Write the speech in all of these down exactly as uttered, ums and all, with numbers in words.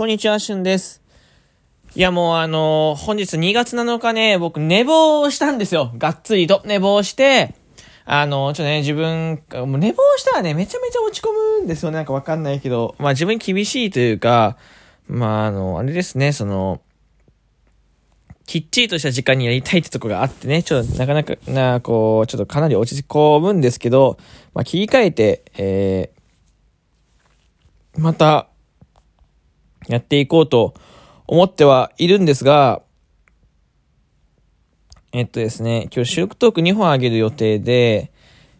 こんにちは、しゅんです。いや、もうあのー、本日にがつなのかね、僕寝坊したんですよ。がっつりと寝坊して、あのー、ちょっとね、自分、もう寝坊したらね、めちゃめちゃ落ち込むんですよね。なんかわかんないけど。まあ自分厳しいというか、まああのー、あれですね、その、きっちりとした時間にやりたいってとこがあってね、ちょっとなかなか、な、こう、ちょっとかなり落ち込むんですけど、まあ切り替えて、えー、また、やっていこうと思ってはいるんですが、えっとですね、今日収録トークにほんあげる予定で、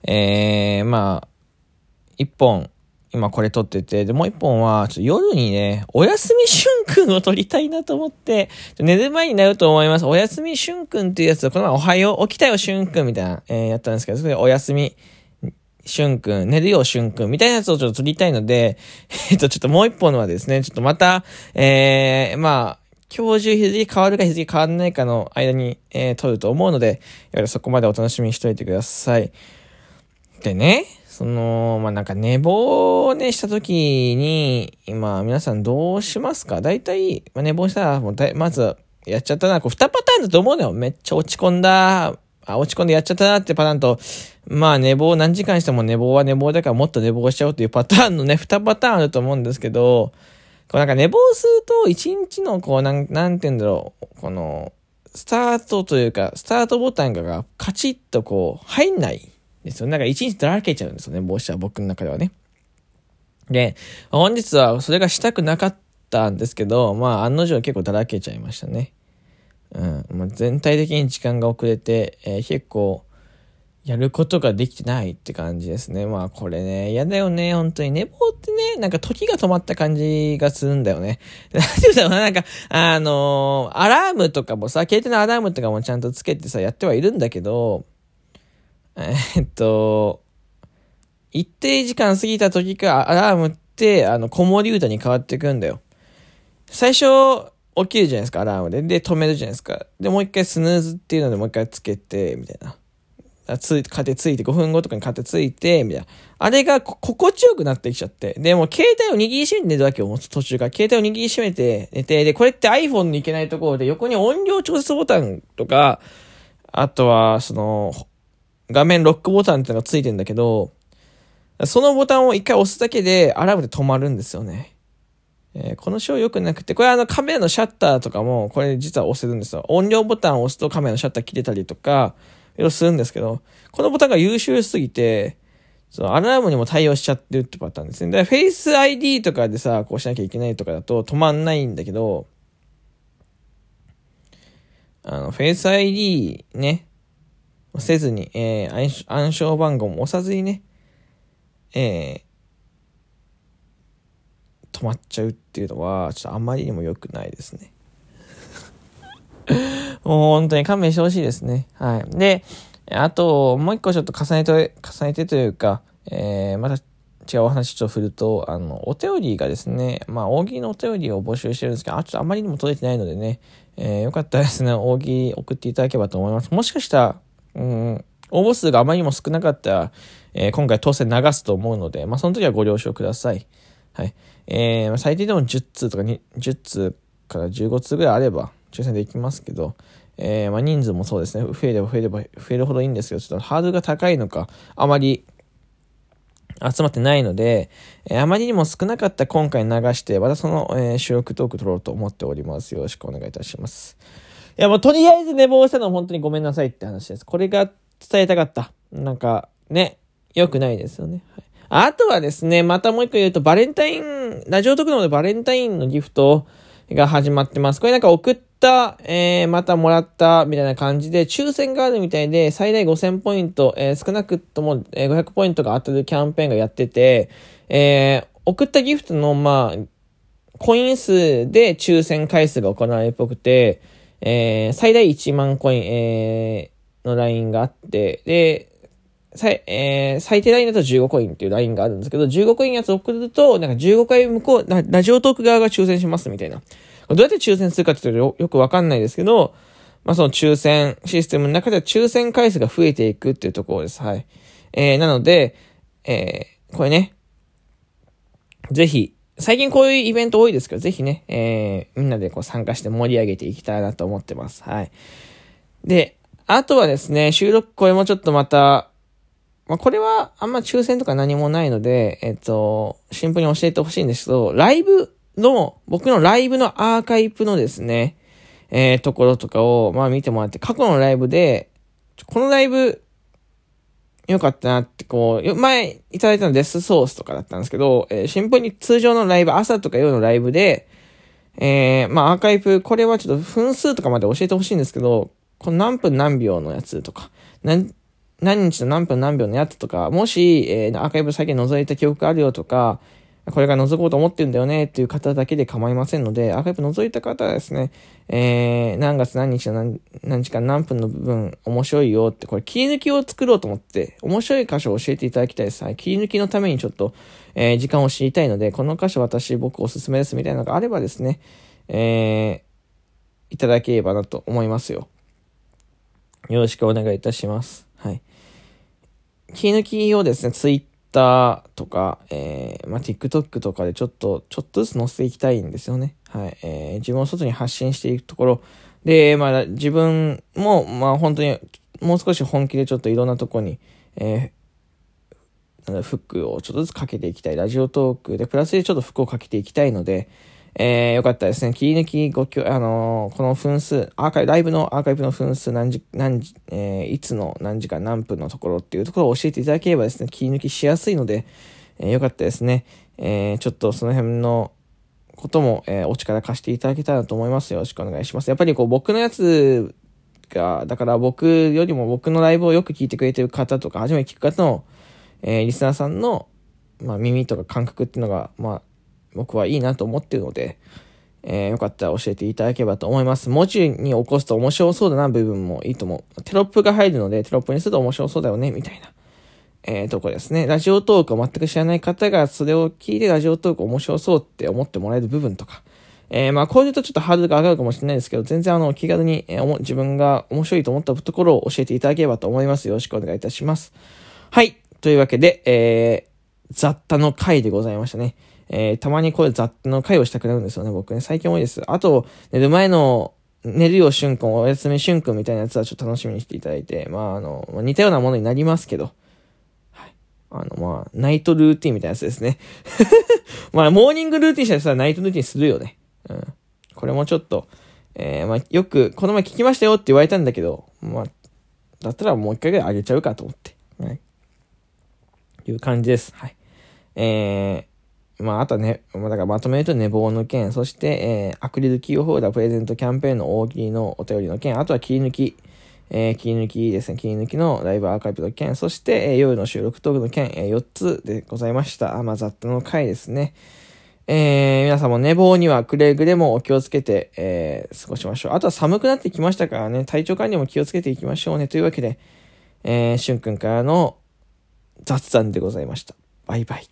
えー、まあ、いっぽん、今これ撮ってて、で、もういっぽんは、ちょっと夜にね、おやすみしゅんくんを撮りたいなと思って、寝る前になると思います。おやすみしゅんくんっていうやつを、この前おはよう、起きたよしゅんくんみたいな、えー、やったんですけど、それでおやすみ、しゅんくん、寝るよしゅんくんみたいなやつをちょっと撮りたいので、えっと、ちょっともう一本はですね、ちょっとまた、えー、まあ、今日中日付変わるか日付変わらないかの間に、えー、撮ると思うので、そこまでお楽しみにしておいてください。でね、その、まあ、なんか寝坊をね、した時に、今、皆さんどうしますか？大体、まあ、寝坊したら、もうだまず、やっちゃったな、こう、二パターンだと思うのよ。めっちゃ落ち込んだ。あ、落ち込んでやっちゃったなってパターンと、まあ寝坊何時間しても寝坊は寝坊だからもっと寝坊しちゃおうっていうパターンのね、にパターンあると思うんですけど、こうなんか寝坊するといちにちのこうなん、なんて言うんだろう、この、スタートというか、スタートボタンがカチッとこう入んないんですよ。なんかいちにちだらけちゃうんですよね、寝坊したら僕の中ではね。で、本日はそれがしたくなかったんですけど、まあ案の定結構だらけちゃいましたね。うん、まあ、全体的に時間が遅れて、えー、結構やることができてないって感じですね。まあこれね、嫌だよね。本当に寝坊ってね、なんか時が止まった感じがするんだよね。なんて言うんだろうな、なんか、あのー、アラームとかもさ、携帯のアラームとかもちゃんとつけてさ、やってはいるんだけど、えー、っと、一定時間過ぎた時からアラームって、あの、子守歌に変わっていくんだよ。最初、起きるじゃないですか、アラームで。で、止めるじゃないですか。で、もう一回スヌーズっていうので、もう一回つけて、みたいな。あつ、かてついて、ごふんごとかにかてついて、みたいな。あれがこ心地よくなってきちゃって。で、もう携帯を握りしめて寝るわけよ、途中から。携帯を握りしめて寝て、で、これって iPhone にいけないところで、横に音量調節ボタンとか、あとは、その、画面ロックボタンってのがついてんだけど、そのボタンを一回押すだけで、アラームで止まるんですよね。えー、この仕様良くなくて、これあのカメラのシャッターとかも、これ実は押せるんですよ。音量ボタンを押すとカメラのシャッター切れたりとか、いろいろするんですけど、このボタンが優秀すぎて、そのアラームにも対応しちゃってるってパターンですね。だから Face アイディー とかでさ、こうしなきゃいけないとかだと止まんないんだけど、あの、Face アイディー ね、せずに、えー、暗証番号も押さずにね、えー、止まっちゃうっていうのはちょっとあまりにも良くないですねもう本当に勘弁してほしいですね。はい。で、あともう一個ちょっと重ねて重ねてというか、えー、また違うお話ちょっと振ると、あのお便りがですね、まあ大喜利のお便りを募集してるんですけど、あちょっとあまりにも届いてないのでね、えー、よかったらですね、大喜利送っていただければと思います。もしかしたら、うん、応募数があまりにも少なかったら、えー、今回当選流すと思うので、まあその時はご了承ください。はい。えー、最低でもじゅっつうとかに、じゅっつうからじゅうごつうぐらいあれば抽選できますけど、えー、まあ人数もそうですね、増えれば増えれば増えるほどいいんですけど、ちょっとハードルが高いのか、あまり集まってないので、えー、あまりにも少なかった今回流して、またその、えー、収録トーク撮ろうと思っております。よろしくお願いいたします。いや、もうとりあえず寝坊したのは本当にごめんなさいって話です。これが伝えたかった。なんか、ね、良くないですよね。はい。あとはですね、またもう一個言うと、バレンタイン、ラジオトークの方でバレンタインのギフトが始まってます。これなんか送った、えー、またもらった、みたいな感じで、抽選があるみたいで、最大ごせんポイント、えー、少なくともごひゃくポイントが当たるキャンペーンがやってて、えー、送ったギフトの、まあ、コイン数で抽選回数が行われるっぽくて、えー、最大いちまんコイン、えー、のラインがあって、で、最、えー、最低ラインだとじゅうごコインっていうラインがあるんですけど、じゅうごコインやつ送ると、なんかじゅうごかい向こう、ラジオトーク側が抽選しますみたいな。どうやって抽選するかってよくわかんないですけど、まあその抽選システムの中では抽選回数が増えていくっていうところです。はい。えー、なので、えー、これね、ぜひ、最近こういうイベント多いですけど、ぜひね、えー、みんなでこう参加して盛り上げていきたいなと思ってます。はい。で、あとはですね、収録、これもちょっとまた、まあ、これはあんま抽選とか何もないので、えっと、シンプルに教えてほしいんですけど、ライブの、僕のライブのアーカイブのですね、えー、ところとかを、まあ見てもらって、過去のライブで、このライブ、良かったなって、こう、前いただいたのデスソースとかだったんですけど、えー、シンプルに通常のライブ、朝とか夜のライブで、えー、まあアーカイブ、これはちょっと分数とかまで教えてほしいんですけど、この何分何秒のやつとか、何、何日の何分何秒のやつとか、もし、えー、アーカイブ最近覗いた記憶あるよとか、これから覗こうと思ってるんだよねっていう方だけで構いませんので、アーカイブ覗いた方はですね、えー、何月何日の 何, 何時間何分の部分面白いよって、これ切り抜きを作ろうと思って、面白い箇所を教えていただきたいです。はい、切り抜きのためにちょっと、えー、時間を知りたいので、この箇所私僕おすすめですみたいなのがあればですね、えー、いただければなと思いますよ。よろしくお願いいたします。はい。切り抜きをですね、ツイッターTwitter とか、えー、まあ、TikTok とかでちょっと、ちょっとずつ載せていきたいんですよね。はい。えー、自分を外に発信していくところで、まあ、自分も、まあ、本当に、もう少し本気でちょっといろんなとこに、えー、フックをちょっとずつかけていきたい。ラジオトークで、プラスでちょっとフックをかけていきたいので、えー、よかったらですね、切り抜きごきょ、あのー、この分数、アーカイブ、ライブのアーカイブの分数、何時、何時、えー、いつの何時間何分のところっていうところを教えていただければですね、切り抜きしやすいので、えー、よかったですね、えー、ちょっとその辺のことも、えー、お力貸していただけたらと思います。よろしくお願いします。やっぱりこう、僕のやつが、だから僕よりも僕のライブをよく聞いてくれてる方とか、初めて聞く方の、えー、リスナーさんの、まあ、耳とか感覚っていうのが、まあ、僕はいいなと思ってるので、えー、よかったら教えていただければと思います。文字に起こすと面白そうだな部分もいいと思う。テロップが入るのでテロップにすると面白そうだよねみたいな、えー、とこですね。ラジオトークを全く知らない方がそれを聞いてラジオトーク面白そうって思ってもらえる部分とか、えー、まあこういうとちょっとハードルが上がるかもしれないですけど、全然あの気軽に、えー、自分が面白いと思ったところを教えていただければと思います。よろしくお願いいたします。はい。というわけで、えー、雑多の回でございましたね。えー、たまにこういう雑多の会をしたくなるんですよね、僕ね。最近多いです。あと、寝る前の、寝るよしゅんくん、おやすみしゅんくんみたいなやつはちょっと楽しみにしていただいて、まあ、あの、似たようなものになりますけど、はい。あの、まあ、ナイトルーティンみたいなやつですね。まあ、モーニングルーティンしたらさ、ナイトルーティンするよね。うん。これもちょっと、えー、まあ、よく、この前聞きましたよって言われたんだけど、まあ、だったらもう一回ぐらいあげちゃうかと思って、はい。いう感じです。はい。えー、まあ、あとね、だからまとめると寝坊の件、そして、えー、アクリルキーホルダープレゼントキャンペーンの大喜利のお便りの件、あとは切り抜き、えー、切り抜きですね、切り抜きのライブアーカイブの件、そして、えー、夜の収録トークの件、えー、よっつでございました。まあ、雑多の回ですね。えー、皆さんも寝坊にはくれぐれもお気をつけて、えー、過ごしましょう。あとは寒くなってきましたからね、体調管理も気をつけていきましょうね。というわけで、えー、しゅんくんからの雑談でございました。バイバイ。